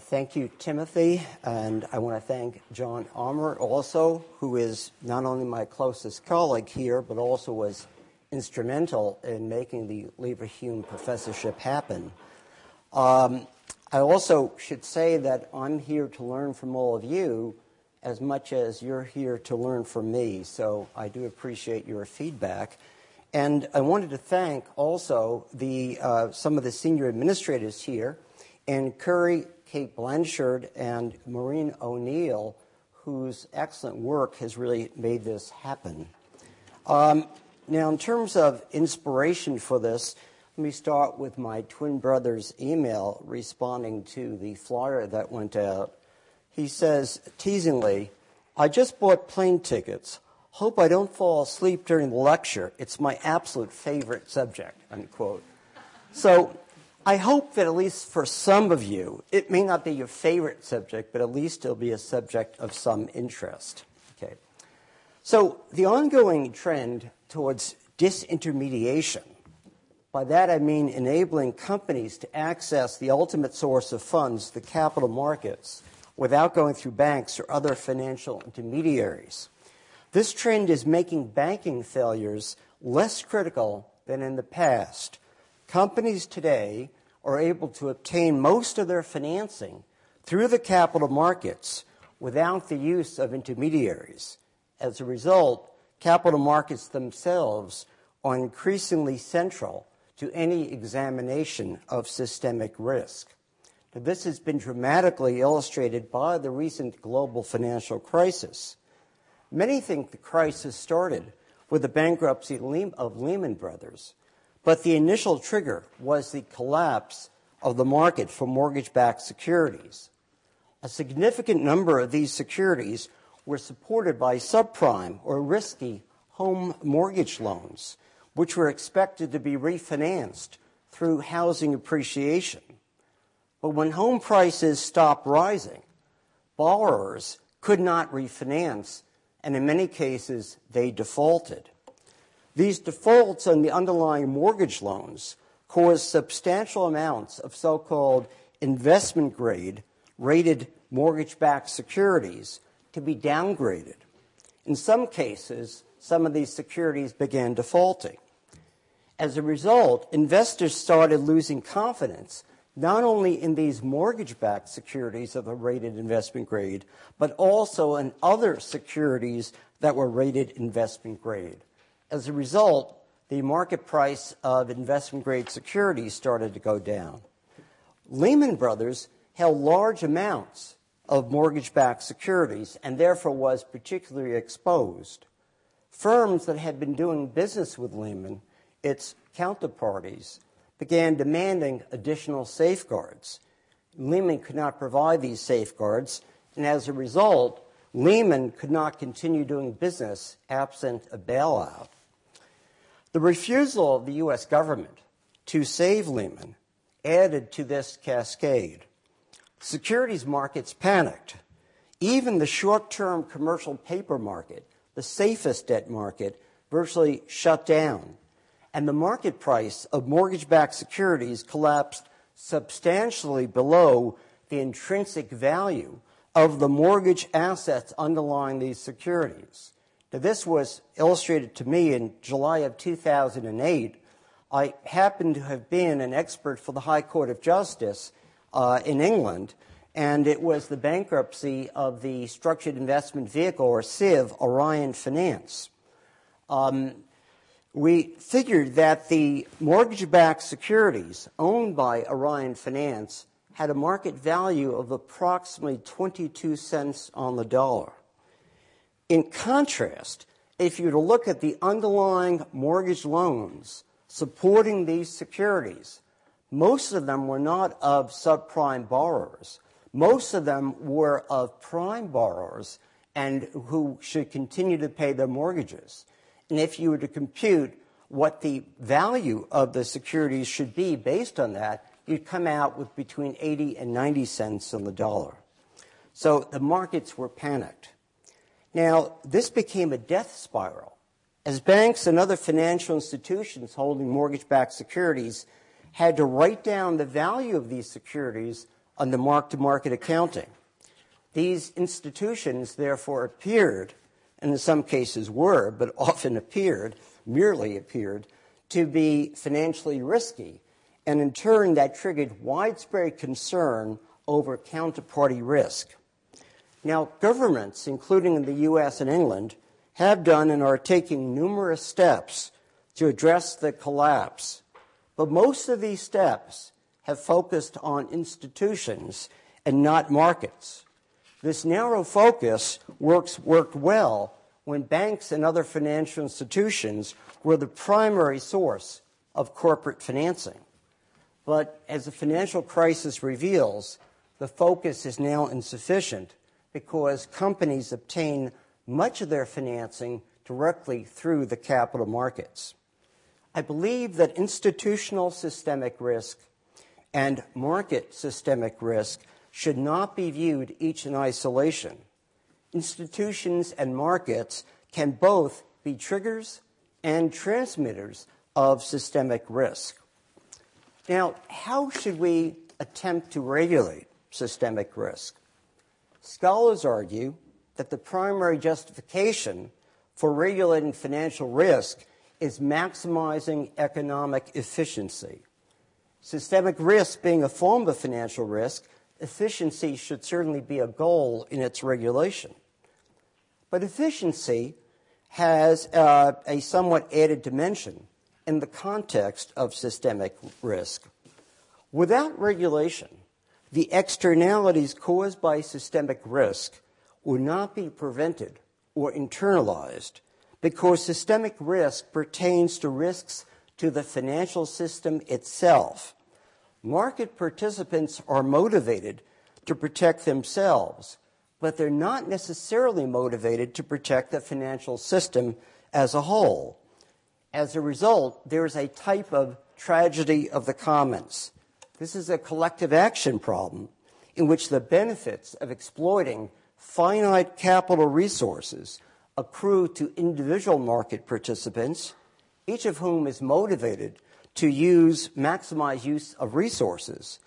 Thank you, Timothy, and I want to thank John Armour also, who is not only my closest colleague here, but also was instrumental in making the Leverhulme professorship happen. I also should say that I'm here to learn from all of you as much as you're here to learn from me, so I do appreciate your feedback. And I wanted to thank also the, some of the senior administrators here, and Curry, Kate Blanchard, and Maureen O'Neill, whose excellent work has really made this happen. Now, in terms of inspiration for this, let me start with my twin brother's email responding to the flyer that went out. He says, teasingly, "I just bought plane tickets. Hope I don't fall asleep during the lecture. It's my absolute favorite subject," unquote. So I hope that at least for some of you, it may not be your favorite subject, but at least it'll be a subject of some interest. Okay. So the ongoing trend towards disintermediation, by that I mean enabling companies to access the ultimate source of funds, the capital markets, without going through banks or other financial intermediaries. This trend is making banking failures less critical than in the past. Companies today are able to obtain most of their financing through the capital markets without the use of intermediaries. As a result, capital markets themselves are increasingly central to any examination of systemic risk. Now, this has been dramatically illustrated by the recent global financial crisis. Many think the crisis started with the bankruptcy of Lehman Brothers, but the initial trigger was the collapse of the market for mortgage-backed securities. A significant number of these securities were supported by subprime or risky home mortgage loans, which were expected to be refinanced through housing appreciation. But when home prices stopped rising, borrowers could not refinance, and in many cases, they defaulted. These defaults on the underlying mortgage loans caused substantial amounts of so-called investment-grade rated mortgage-backed securities to be downgraded. In some cases, some of these securities began defaulting. As a result, investors started losing confidence not only in these mortgage-backed securities of a rated investment grade, but also in other securities that were rated investment grade. As a result, the market price of investment-grade securities started to go down. Lehman Brothers held large amounts of mortgage-backed securities and therefore was particularly exposed. Firms that had been doing business with Lehman, its counterparties, began demanding additional safeguards. Lehman could not provide these safeguards, and as a result, Lehman could not continue doing business absent a bailout. The refusal of the U.S. government to save Lehman added to this cascade. Securities markets panicked. Even the short-term commercial paper market, the safest debt market, virtually shut down, and the market price of mortgage-backed securities collapsed substantially below the intrinsic value of the mortgage assets underlying these securities. Now, this was illustrated to me in July of 2008. I happened to have been an expert for the High Court of Justice in England, and it was the bankruptcy of the Structured Investment Vehicle, or CIV, Orion Finance. We figured that the mortgage-backed securities owned by Orion Finance had a market value of approximately 22 cents on the dollar. In contrast, if you were to look at the underlying mortgage loans supporting these securities, most of them were not of subprime borrowers. Most of them were of prime borrowers and who should continue to pay their mortgages. And if you were to compute what the value of the securities should be based on that, you'd come out with between 80 and 90 cents on the dollar. So the markets were panicked. Now, this became a death spiral, as banks and other financial institutions holding mortgage-backed securities had to write down the value of these securities on the mark-to-market accounting. These institutions, therefore, appeared, and in some cases were, but often appeared, merely appeared, to be financially risky. And in turn, that triggered widespread concern over counterparty risk. Now, governments, including in the U.S. and England, have done and are taking numerous steps to address the collapse. But most of these steps have focused on institutions and not markets. This narrow focus worked well when banks and other financial institutions were the primary source of corporate financing. But as the financial crisis reveals, the focus is now insufficient because companies obtain much of their financing directly through the capital markets. I believe that institutional systemic risk and market systemic risk should not be viewed each in isolation. Institutions and markets can both be triggers and transmitters of systemic risk. Now, how should we attempt to regulate systemic risk? Scholars argue that the primary justification for regulating financial risk is maximizing economic efficiency. Systemic risk being a form of financial risk, efficiency should certainly be a goal in its regulation. But efficiency has a somewhat added dimension in the context of systemic risk. Without regulation, the externalities caused by systemic risk will not be prevented or internalized because systemic risk pertains to risks to the financial system itself. Market participants are motivated to protect themselves, but they're not necessarily motivated to protect the financial system as a whole. As a result, there is a type of tragedy of the commons. This is a collective action problem in which the benefits of exploiting finite capital resources accrue to individual market participants, each of whom is motivated to maximize use of resources.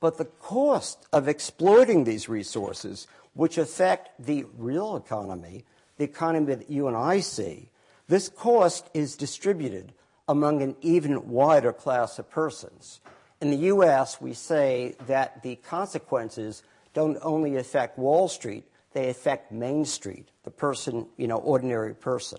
But the cost of exploiting these resources, which affect the real economy, the economy that you and I see, this cost is distributed among an even wider class of persons. In the U.S., we say that the consequences don't only affect Wall Street, they affect Main Street, the person, ordinary person.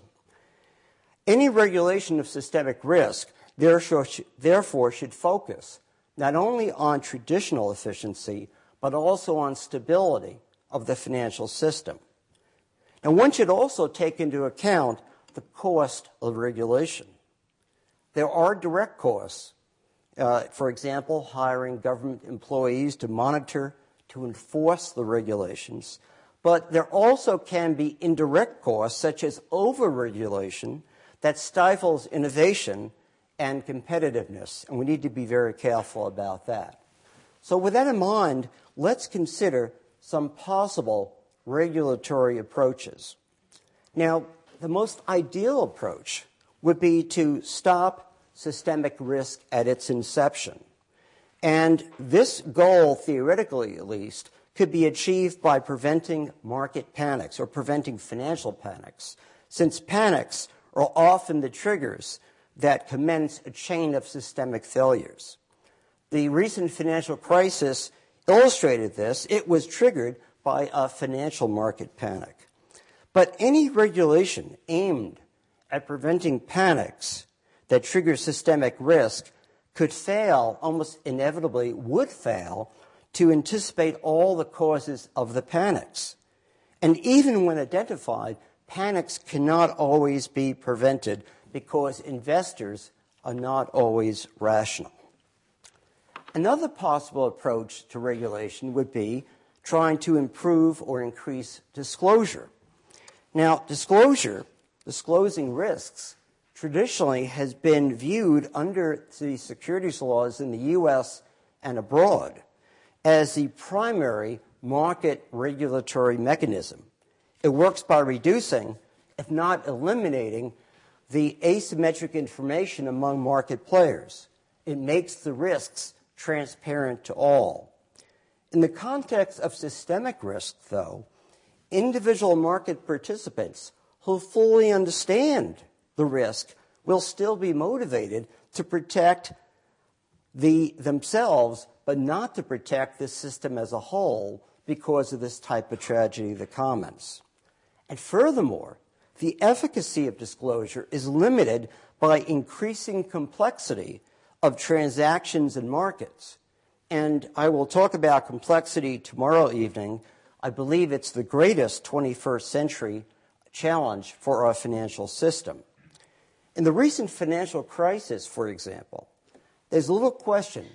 Any regulation of systemic risk therefore should focus not only on traditional efficiency, but also on stability of the financial system. Now, one should also take into account the cost of regulation. There are direct costs, for example, hiring government employees to monitor, to enforce the regulations, but there also can be indirect costs such as over-regulation that stifles innovation and competitiveness, and we need to be very careful about that. So with that in mind, let's consider some possible regulatory approaches. Now, the most ideal approach would be to stop systemic risk at its inception. And this goal, theoretically at least, could be achieved by preventing market panics or preventing financial panics, since panics are often the triggers that commence a chain of systemic failures. The recent financial crisis illustrated this. It was triggered by a financial market panic. But any regulation aimed at preventing panics that trigger systemic risk could fail, almost inevitably would fail, to anticipate all the causes of the panics. And even when identified, panics cannot always be prevented because investors are not always rational. Another possible approach to regulation would be trying to improve or increase disclosure. Now, disclosing risks, traditionally has been viewed under the securities laws in the U.S. and abroad as the primary market regulatory mechanism. It works by reducing, if not eliminating, the asymmetric information among market players. It makes the risks transparent to all. In the context of systemic risk, though, individual market participants who fully understand the risk will still be motivated to protect themselves, but not to protect the system as a whole because of this type of tragedy of the commons. And furthermore, the efficacy of disclosure is limited by increasing complexity of transactions and markets. And I will talk about complexity tomorrow evening. I believe it's the greatest 21st century challenge for our financial system. In the recent financial crisis, for example, there's little question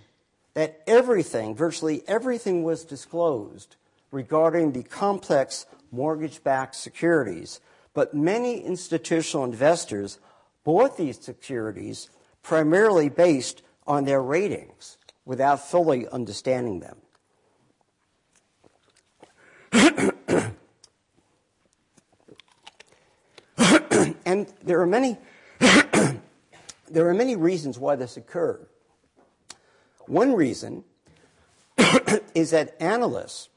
that virtually everything was disclosed regarding the complex mortgage-backed securities, but many institutional investors bought these securities primarily based on their ratings without fully understanding them. And there are many reasons why this occurred. One reason is that analysts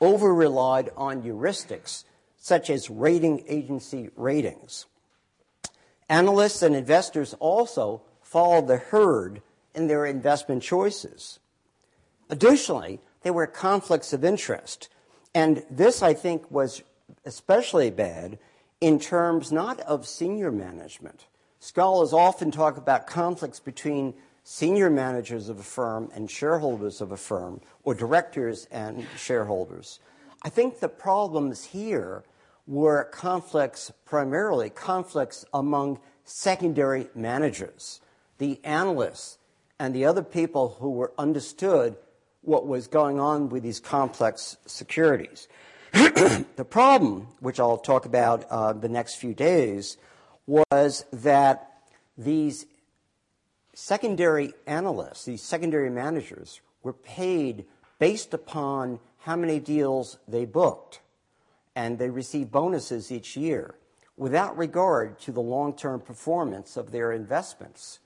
over-relied on heuristics such as rating agency ratings. Analysts and investors also followed the herd in their investment choices. Additionally, there were conflicts of interest, and this, I think, was especially bad in terms not of senior management. Scholars often talk about conflicts between senior managers of a firm and shareholders of a firm, or directors and shareholders. I think the problems here were primarily conflicts among secondary managers, the analysts and the other people who understood what was going on with these complex securities. The problem, which I'll talk about the next few days, was that these secondary analysts, these secondary managers, were paid based upon how many deals they booked, and they received bonuses each year without regard to the long-term performance of their investments.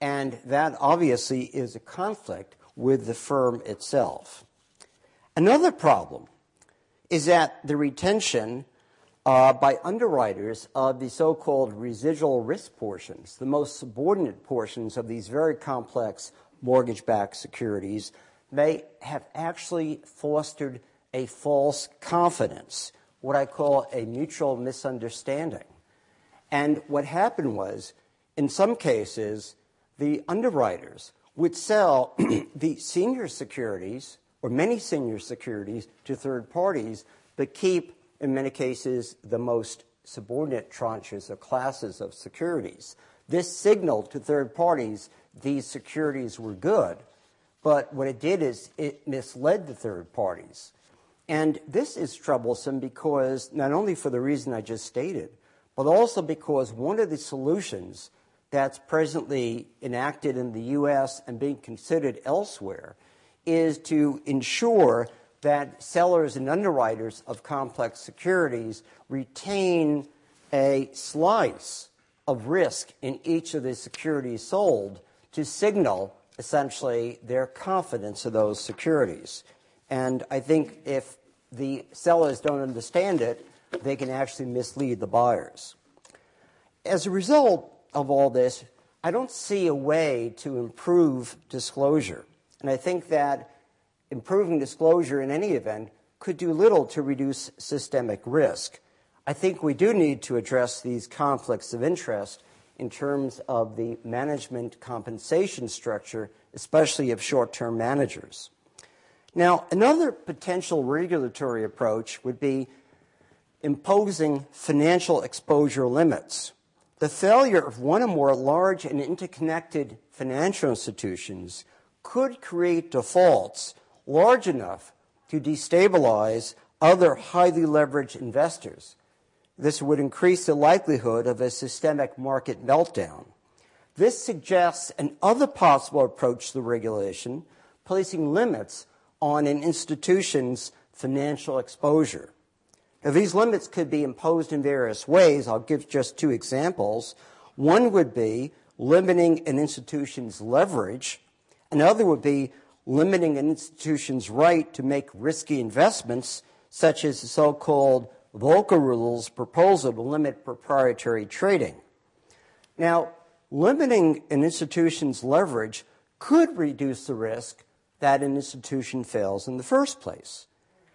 And that obviously is a conflict with the firm itself. Another problem is that the retention by underwriters of the so-called residual risk portions, the most subordinate portions of these very complex mortgage-backed securities, may have actually fostered a false confidence, what I call a mutual misunderstanding. And what happened was, in some cases, the underwriters would sell the senior securities, or many senior securities, to third parties, but keep, in many cases, the most subordinate tranches or classes of securities. This signaled to third parties these securities were good, but what it did is it misled the third parties. And this is troublesome because, not only for the reason I just stated, but also because one of the solutions that's presently enacted in the U.S. and being considered elsewhere is to ensure that sellers and underwriters of complex securities retain a slice of risk in each of the securities sold to signal, essentially, their confidence in those securities. And I think if the sellers don't understand it, they can actually mislead the buyers. As a result of all this, I don't see a way to improve disclosure. And I think that improving disclosure in any event could do little to reduce systemic risk. I think we do need to address these conflicts of interest in terms of the management compensation structure, especially of short-term managers. Now, another potential regulatory approach would be imposing financial exposure limits. The failure of one or more large and interconnected financial institutions could create defaults large enough to destabilize other highly leveraged investors. This would increase the likelihood of a systemic market meltdown. This suggests another possible approach to regulation, placing limits on an institution's financial exposure. Now, these limits could be imposed in various ways. I'll give just two examples. One would be limiting an institution's leverage. Another would be limiting an institution's right to make risky investments, such as the so-called Volcker Rule's proposal to limit proprietary trading. Now, limiting an institution's leverage could reduce the risk that an institution fails in the first place.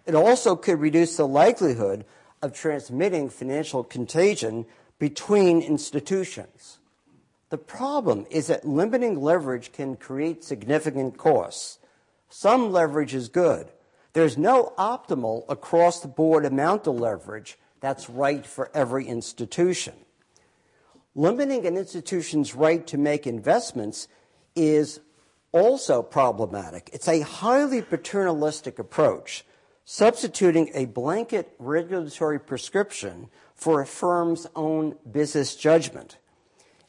It also could reduce the likelihood of transmitting financial contagion between institutions. The problem is that limiting leverage can create significant costs. Some leverage is good. There's no optimal across-the-board amount of leverage that's right for every institution. Limiting an institution's right to make investments is also problematic. It's a highly paternalistic approach, substituting a blanket regulatory prescription for a firm's own business judgment.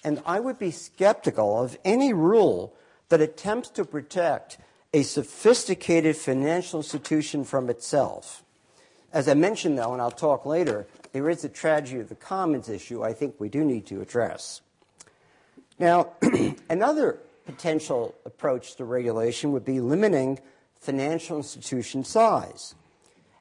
And I would be skeptical of any rule that attempts to protect a sophisticated financial institution from itself. As I mentioned, though, and I'll talk later, there is a tragedy of the commons issue I think we do need to address. Now, another potential approach to regulation would be limiting financial institution size.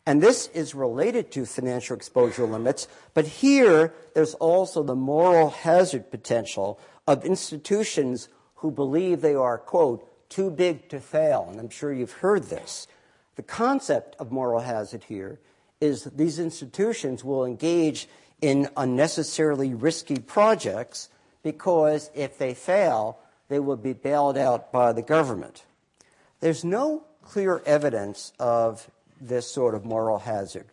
And this is related to financial exposure limits, but here there's also the moral hazard potential of institutions who believe they are, quote, too big to fail, and I'm sure you've heard this. The concept of moral hazard here is that these institutions will engage in unnecessarily risky projects because if they fail, they will be bailed out by the government. There's no clear evidence of this sort of moral hazard.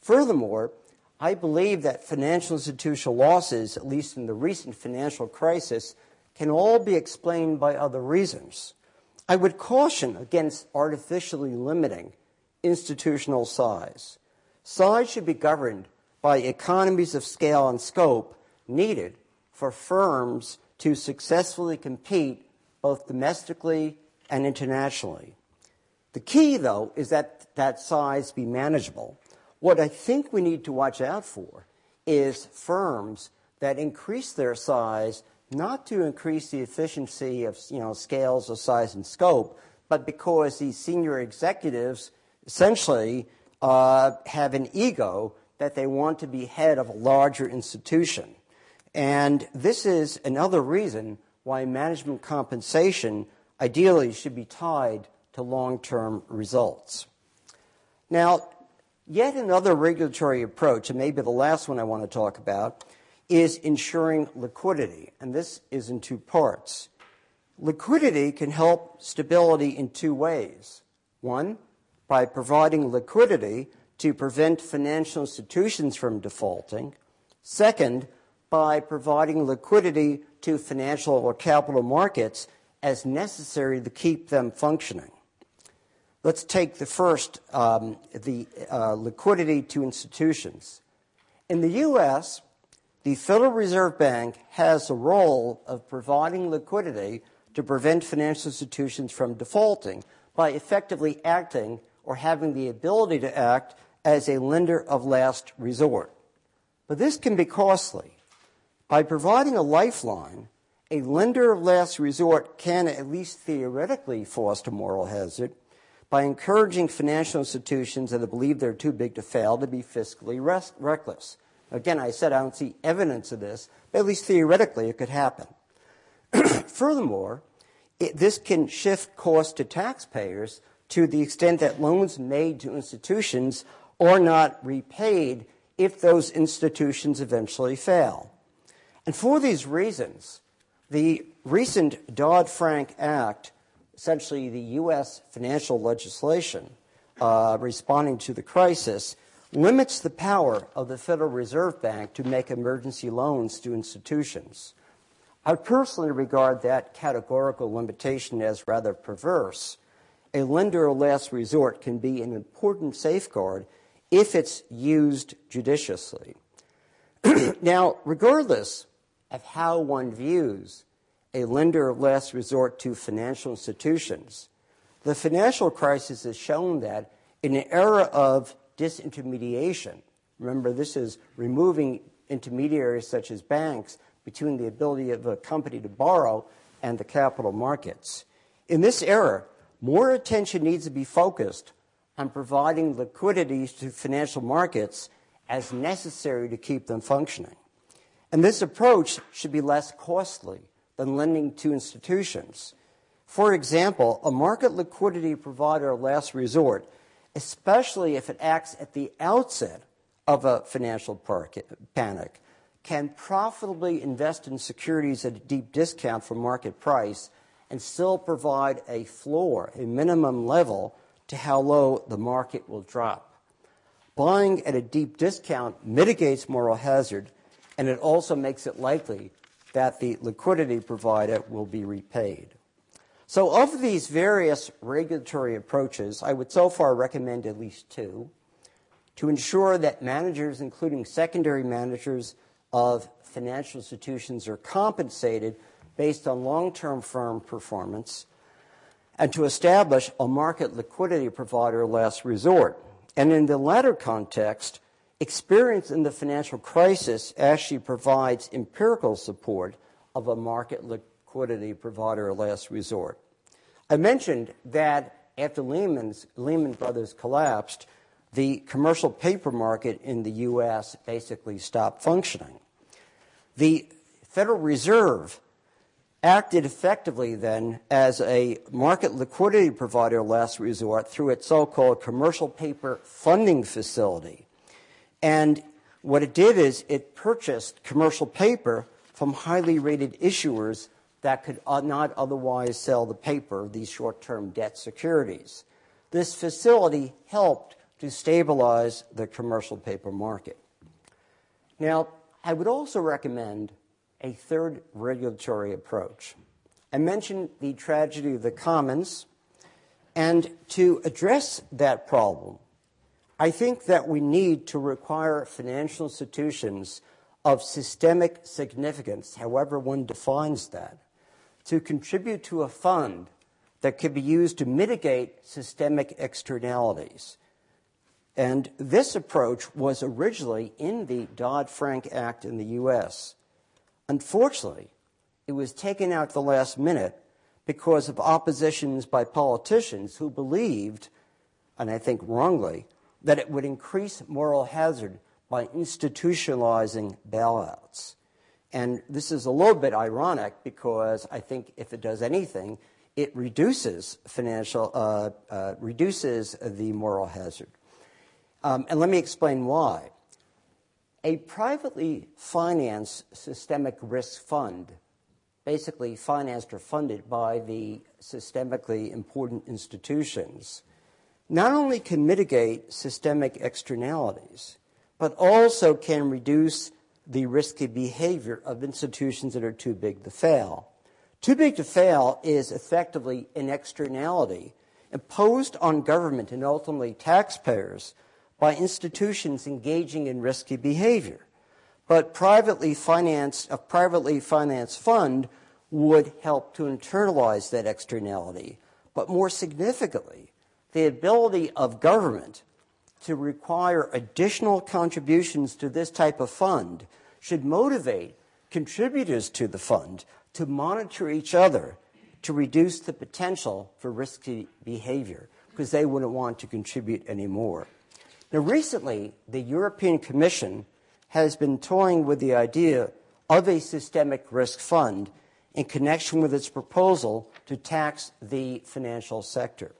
Furthermore, I believe that financial institutional losses, at least in the recent financial crisis, can all be explained by other reasons. I would caution against artificially limiting institutional size. Size should be governed by economies of scale and scope needed for firms to successfully compete both domestically and internationally. The key, though, is that that size be manageable. What I think we need to watch out for is firms that increase their size not to increase the efficiency of, scales of size and scope, but because these senior executives essentially have an ego that they want to be head of a larger institution. And this is another reason why management compensation ideally should be tied to long-term results. Now, yet another regulatory approach, and maybe the last one I want to talk about, is ensuring liquidity, and this is in two parts. Liquidity can help stability in two ways. One, by providing liquidity to prevent financial institutions from defaulting. Second, by providing liquidity to financial or capital markets as necessary to keep them functioning. Let's take the first, liquidity to institutions. In the U.S., the Federal Reserve Bank has the role of providing liquidity to prevent financial institutions from defaulting by effectively acting or having the ability to act as a lender of last resort. But this can be costly. By providing a lifeline, a lender of last resort can at least theoretically foster moral hazard by encouraging financial institutions that believe they're too big to fail to be fiscally reckless. Again, I said I don't see evidence of this, but at least theoretically it could happen. Furthermore, this can shift costs to taxpayers to the extent that loans made to institutions are not repaid if those institutions eventually fail. And for these reasons, the recent Dodd-Frank Act, essentially the U.S. financial legislation responding to the crisis, limits the power of the Federal Reserve Bank to make emergency loans to institutions. I personally regard that categorical limitation as rather perverse. A lender of last resort can be an important safeguard if it's used judiciously. Now, regardless of how one views a lender of last resort to financial institutions, the financial crisis has shown that in an era of disintermediation. Remember, this is removing intermediaries such as banks between the ability of a company to borrow and the capital markets. In this era, more attention needs to be focused on providing liquidity to financial markets as necessary to keep them functioning. And this approach should be less costly than lending to institutions. For example, a market liquidity provider of last resort, especially if it acts at the outset of a financial panic, can profitably invest in securities at a deep discount from market price and still provide a floor, a minimum level, to how low the market will drop. Buying at a deep discount mitigates moral hazard, and it also makes it likely that the liquidity provider will be repaid. So of these various regulatory approaches, I would so far recommend at least two to ensure that managers, including secondary managers of financial institutions, are compensated based on long-term firm performance, and to establish a market liquidity provider of last resort. And in the latter context, experience in the financial crisis actually provides empirical support of a market liquidity provider of last resort. I mentioned that after Lehman Brothers collapsed, the commercial paper market in the U.S. basically stopped functioning. The Federal Reserve acted effectively then as a market liquidity provider of last resort through its so-called commercial paper funding facility. And what it did is it purchased commercial paper from highly rated issuers that could not otherwise sell the paper, these short-term debt securities. This facility helped to stabilize the commercial paper market. Now, I would also recommend a third regulatory approach. I mentioned the tragedy of the commons, and to address that problem, I think that we need to require financial institutions of systemic significance, however one defines that, to contribute to a fund that could be used to mitigate systemic externalities. And this approach was originally in the Dodd-Frank Act in the U.S. Unfortunately, it was taken out at the last minute because of oppositions by politicians who believed, and I think wrongly, that it would increase moral hazard by institutionalizing bailouts. And this is a little bit ironic because I think if it does anything, it reduces reduces the moral hazard. And let me explain why. A privately financed systemic risk fund, basically financed or funded by the systemically important institutions, not only can mitigate systemic externalities, but also can reduce the risky behavior of institutions that are too big to fail. Too big to fail is effectively an externality imposed on government and ultimately taxpayers by institutions engaging in risky behavior. But a privately financed fund would help to internalize that externality. But more significantly, the ability of government to require additional contributions to this type of fund should motivate contributors to the fund to monitor each other to reduce the potential for risky behavior, because they wouldn't want to contribute anymore. Now, recently, the European Commission has been toying with the idea of a systemic risk fund in connection with its proposal to tax the financial sector.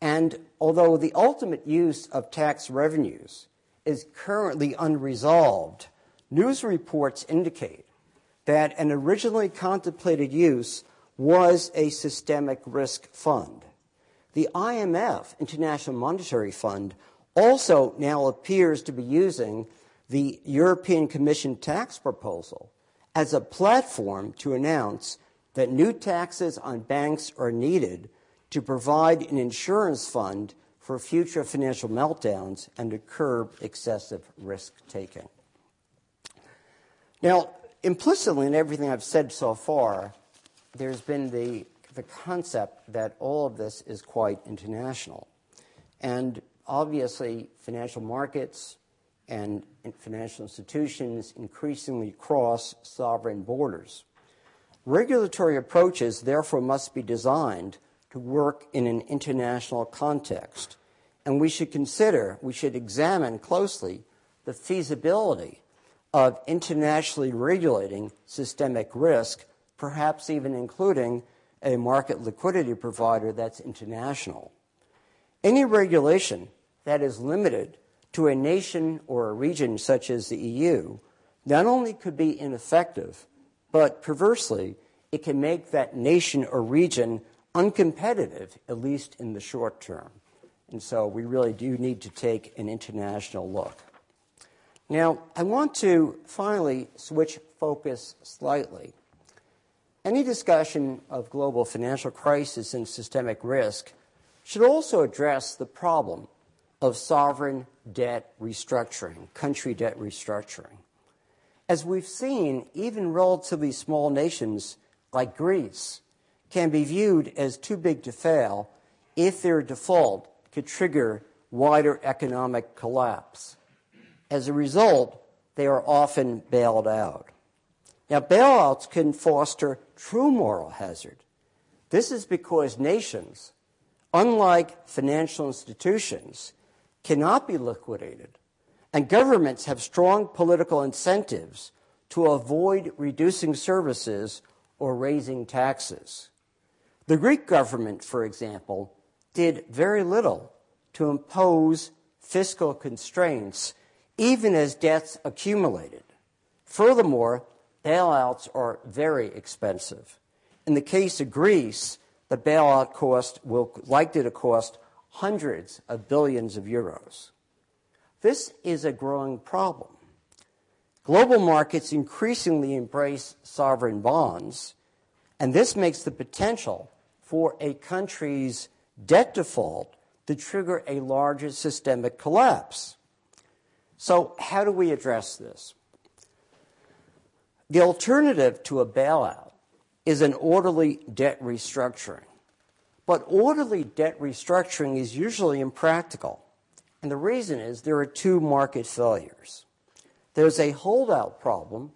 And although the ultimate use of tax revenues is currently unresolved, news reports indicate that an originally contemplated use was a systemic risk fund. The IMF, International Monetary Fund, also now appears to be using the European Commission tax proposal as a platform to announce that new taxes on banks are needed to provide an insurance fund for future financial meltdowns and to curb excessive risk-taking. Now, implicitly in everything I've said so far, there's been the concept that all of this is quite international. And obviously, financial markets and financial institutions increasingly cross sovereign borders. Regulatory approaches, therefore, must be designed to work in an international context. And we should examine closely the feasibility of internationally regulating systemic risk, perhaps even including a market liquidity provider that's international. Any regulation that is limited to a nation or a region such as the EU not only could be ineffective, but perversely, it can make that nation or region uncompetitive, at least in the short term. And so we really do need to take an international look. Now, I want to finally switch focus slightly. Any discussion of global financial crisis and systemic risk should also address the problem of sovereign debt restructuring, country debt restructuring. As we've seen, even relatively small nations like Greece can be viewed as too big to fail if their default could trigger wider economic collapse. As a result, they are often bailed out. Now, bailouts can foster true moral hazard. This is because nations, unlike financial institutions, cannot be liquidated, and governments have strong political incentives to avoid reducing services or raising taxes. The Greek government, for example, did very little to impose fiscal constraints, even as debts accumulated. Furthermore, bailouts are very expensive. In the case of Greece, the bailout cost will likely to cost hundreds of billions of euros. This is a growing problem. Global markets increasingly embrace sovereign bonds, and this makes the potential for a country's debt default to trigger a larger systemic collapse. So how do we address this? The alternative to a bailout is an orderly debt restructuring. But orderly debt restructuring is usually impractical. And the reason is there are two market failures. There's a holdout problem,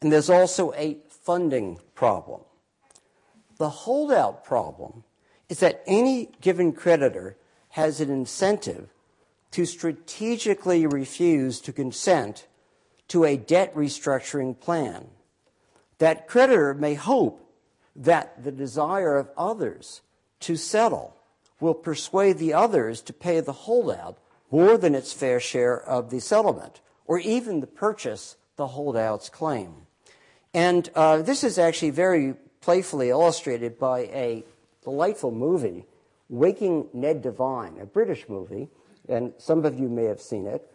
and there's also a funding problem. The holdout problem is that any given creditor has an incentive to strategically refuse to consent to a debt restructuring plan. That creditor may hope that the desire of others to settle will persuade the others to pay the holdout more than its fair share of the settlement, or even the purchase the holdout's claim. And this is actually very playfully illustrated by a delightful movie, Waking Ned Devine, a British movie, and some of you may have seen it.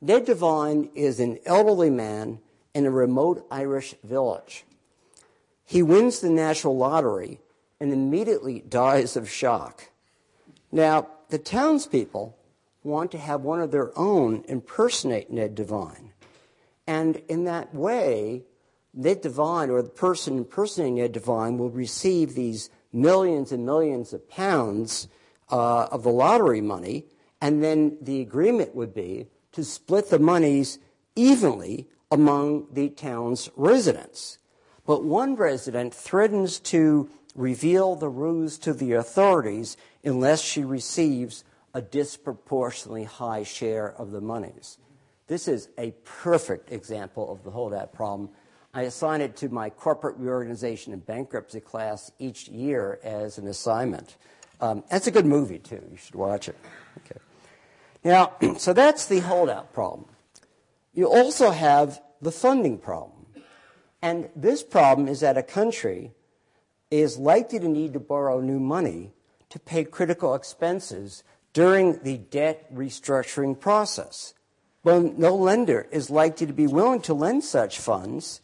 Ned Devine is an elderly man in a remote Irish village. He wins the national lottery and immediately dies of shock. Now, the townspeople want to have one of their own impersonate Ned Devine. And in that way, Ned Devine, or the person impersonating Ned Devine, will receive these millions and millions of pounds of the lottery money, and then the agreement would be to split the monies evenly among the town's residents. But one resident threatens to reveal the ruse to the authorities unless she receives a disproportionately high share of the monies. This is a perfect example of the holdout problem. I assign it to my corporate reorganization and bankruptcy class each year as an assignment. That's a good movie, too. You should watch it. Okay. Now, so that's the holdout problem. You also have the funding problem. And this problem is that a country is likely to need to borrow new money to pay critical expenses during the debt restructuring process. But no lender is likely to be willing to lend such funds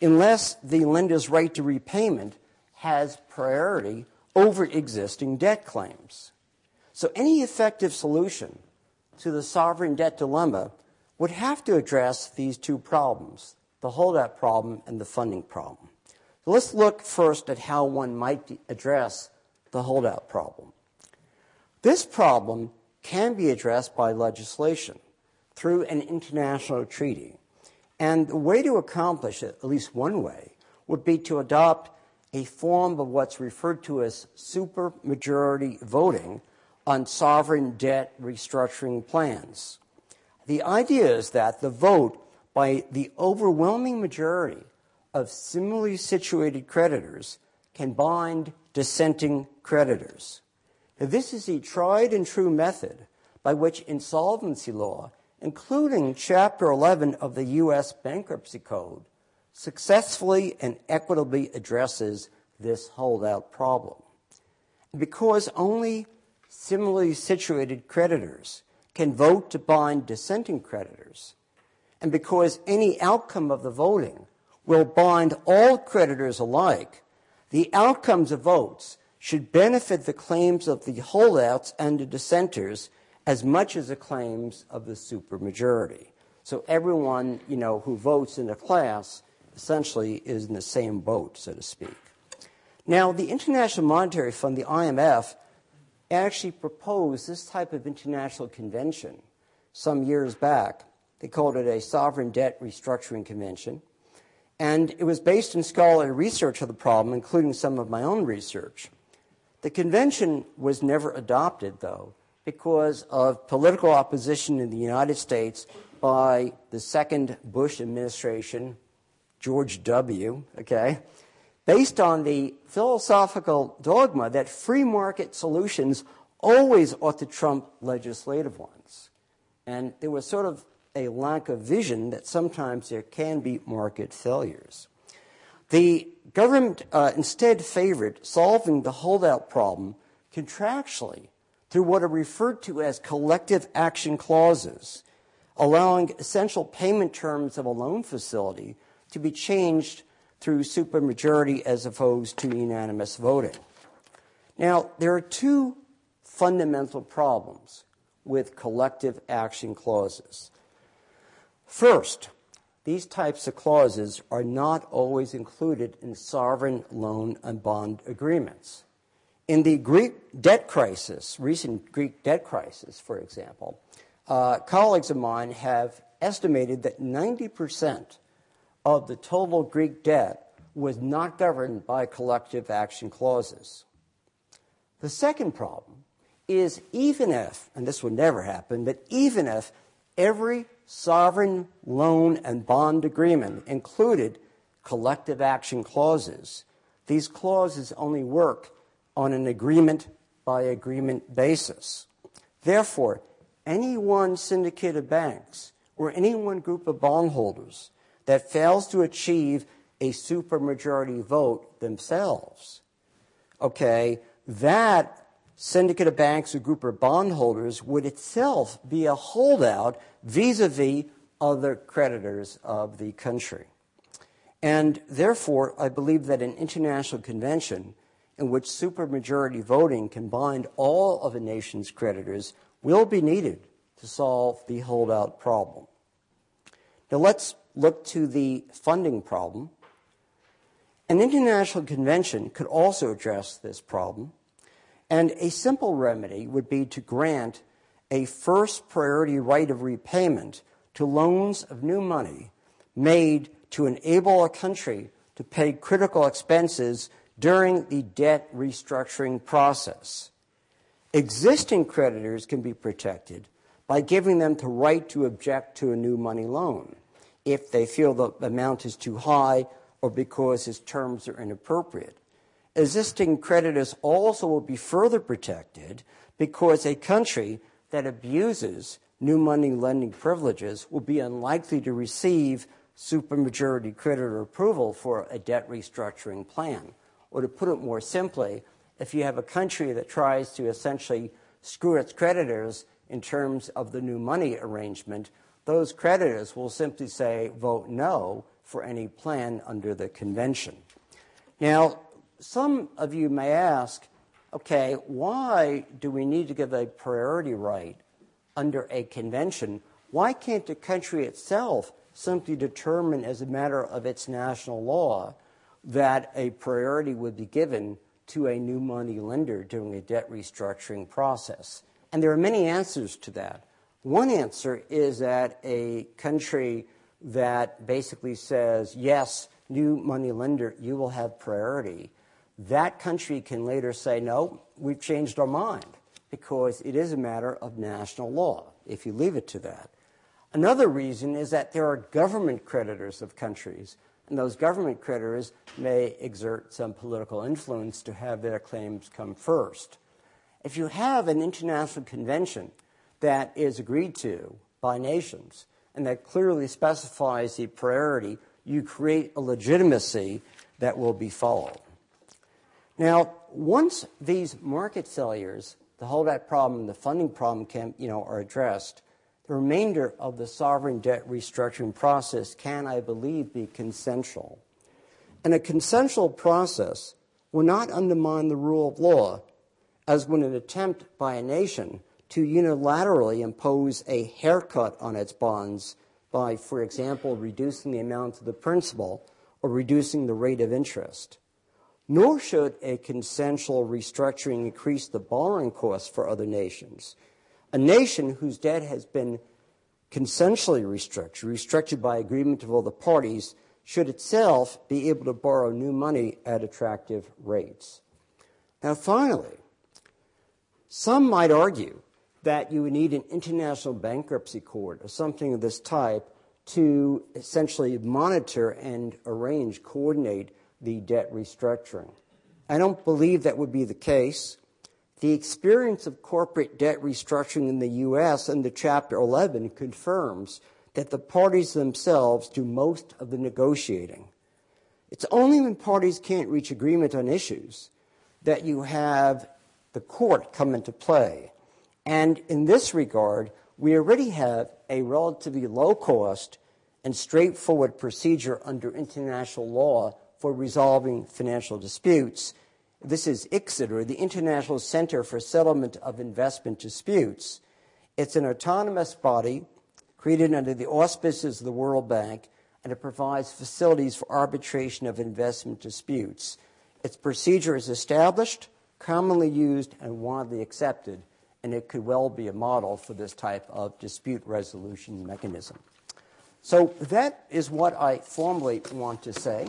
unless the lender's right to repayment has priority over existing debt claims. So any effective solution to the sovereign debt dilemma would have to address these two problems, the holdout problem and the funding problem. So let's look first at how one might address the holdout problem. This problem can be addressed by legislation through an international treaty. And the way to accomplish it, at least one way, would be to adopt a form of what's referred to as supermajority voting on sovereign debt restructuring plans. The idea is that the vote by the overwhelming majority of similarly situated creditors can bind dissenting creditors. Now, this is a tried and true method by which insolvency law, including Chapter 11 of the U.S. Bankruptcy Code, successfully and equitably addresses this holdout problem. Because only similarly situated creditors can vote to bind dissenting creditors, and because any outcome of the voting will bind all creditors alike, the outcomes of votes should benefit the claims of the holdouts and the dissenters as much as the claims of the supermajority. So everyone, who votes in a class essentially is in the same boat, so to speak. Now, the International Monetary Fund, the IMF, actually proposed this type of international convention some years back. They called it a sovereign debt restructuring convention. And it was based in scholarly research of the problem, including some of my own research. The convention was never adopted, though, because of political opposition in the United States by the second Bush administration, George W., based on the philosophical dogma that free market solutions always ought to trump legislative ones. And there was sort of a lack of vision that sometimes there can be market failures. The government instead favored solving the holdout problem contractually through what are referred to as collective action clauses, allowing essential payment terms of a loan facility to be changed through supermajority as opposed to unanimous voting. Now, there are two fundamental problems with collective action clauses. First, these types of clauses are not always included in sovereign loan and bond agreements. In the recent Greek debt crisis, for example, colleagues of mine have estimated that 90% of the total Greek debt was not governed by collective action clauses. The second problem is even if, and this would never happen, but even if every sovereign loan and bond agreement included collective action clauses, these clauses only work on an agreement-by-agreement basis. Therefore, any one syndicate of banks or any one group of bondholders that fails to achieve a supermajority vote themselves, that syndicate of banks or group of bondholders would itself be a holdout vis-a-vis other creditors of the country. And therefore, I believe that an international convention in which supermajority voting can bind all of a nation's creditors will be needed to solve the holdout problem. Now let's look to the funding problem. An international convention could also address this problem, and a simple remedy would be to grant a first priority right of repayment to loans of new money made to enable a country to pay critical expenses during the debt restructuring process. Existing creditors can be protected by giving them the right to object to a new money loan if they feel the amount is too high or because its terms are inappropriate. Existing creditors also will be further protected because a country that abuses new money lending privileges will be unlikely to receive supermajority creditor approval for a debt restructuring plan. Or to put it more simply, if you have a country that tries to essentially screw its creditors in terms of the new money arrangement, those creditors will simply say, vote no for any plan under the convention. Now, some of you may ask, why do we need to give a priority right under a convention? Why can't the country itself simply determine as a matter of its national law that a priority would be given to a new money lender during a debt restructuring process? And there are many answers to that. One answer is that a country that basically says, yes, new money lender, you will have priority, that country can later say, no, we've changed our mind, because it is a matter of national law, if you leave it to that. Another reason is that there are government creditors of countries, and those government creditors may exert some political influence to have their claims come first. If you have an international convention that is agreed to by nations and that clearly specifies the priority, you create a legitimacy that will be followed. Now, once these market failures, the holdout problem, the funding problem can, are addressed, the remainder of the sovereign debt restructuring process can, I believe, be consensual. And a consensual process will not undermine the rule of law, as when an attempt by a nation to unilaterally impose a haircut on its bonds by, for example, reducing the amount of the principal or reducing the rate of interest. Nor should a consensual restructuring increase the borrowing costs for other nations. A nation whose debt has been consensually restructured by agreement of all the parties, should itself be able to borrow new money at attractive rates. Now, finally, some might argue that you would need an international bankruptcy court or something of this type to essentially monitor and arrange, coordinate the debt restructuring. I don't believe that would be the case. The experience of corporate debt restructuring in the U.S. under Chapter 11 confirms that the parties themselves do most of the negotiating. It's only when parties can't reach agreement on issues that you have the court come into play. And in this regard, we already have a relatively low-cost and straightforward procedure under international law for resolving financial disputes. This is ICSID, or the International Center for Settlement of Investment Disputes. It's an autonomous body created under the auspices of the World Bank, and it provides facilities for arbitration of investment disputes. Its procedure is established, commonly used, and widely accepted, and it could well be a model for this type of dispute resolution mechanism. So that is what I formally want to say.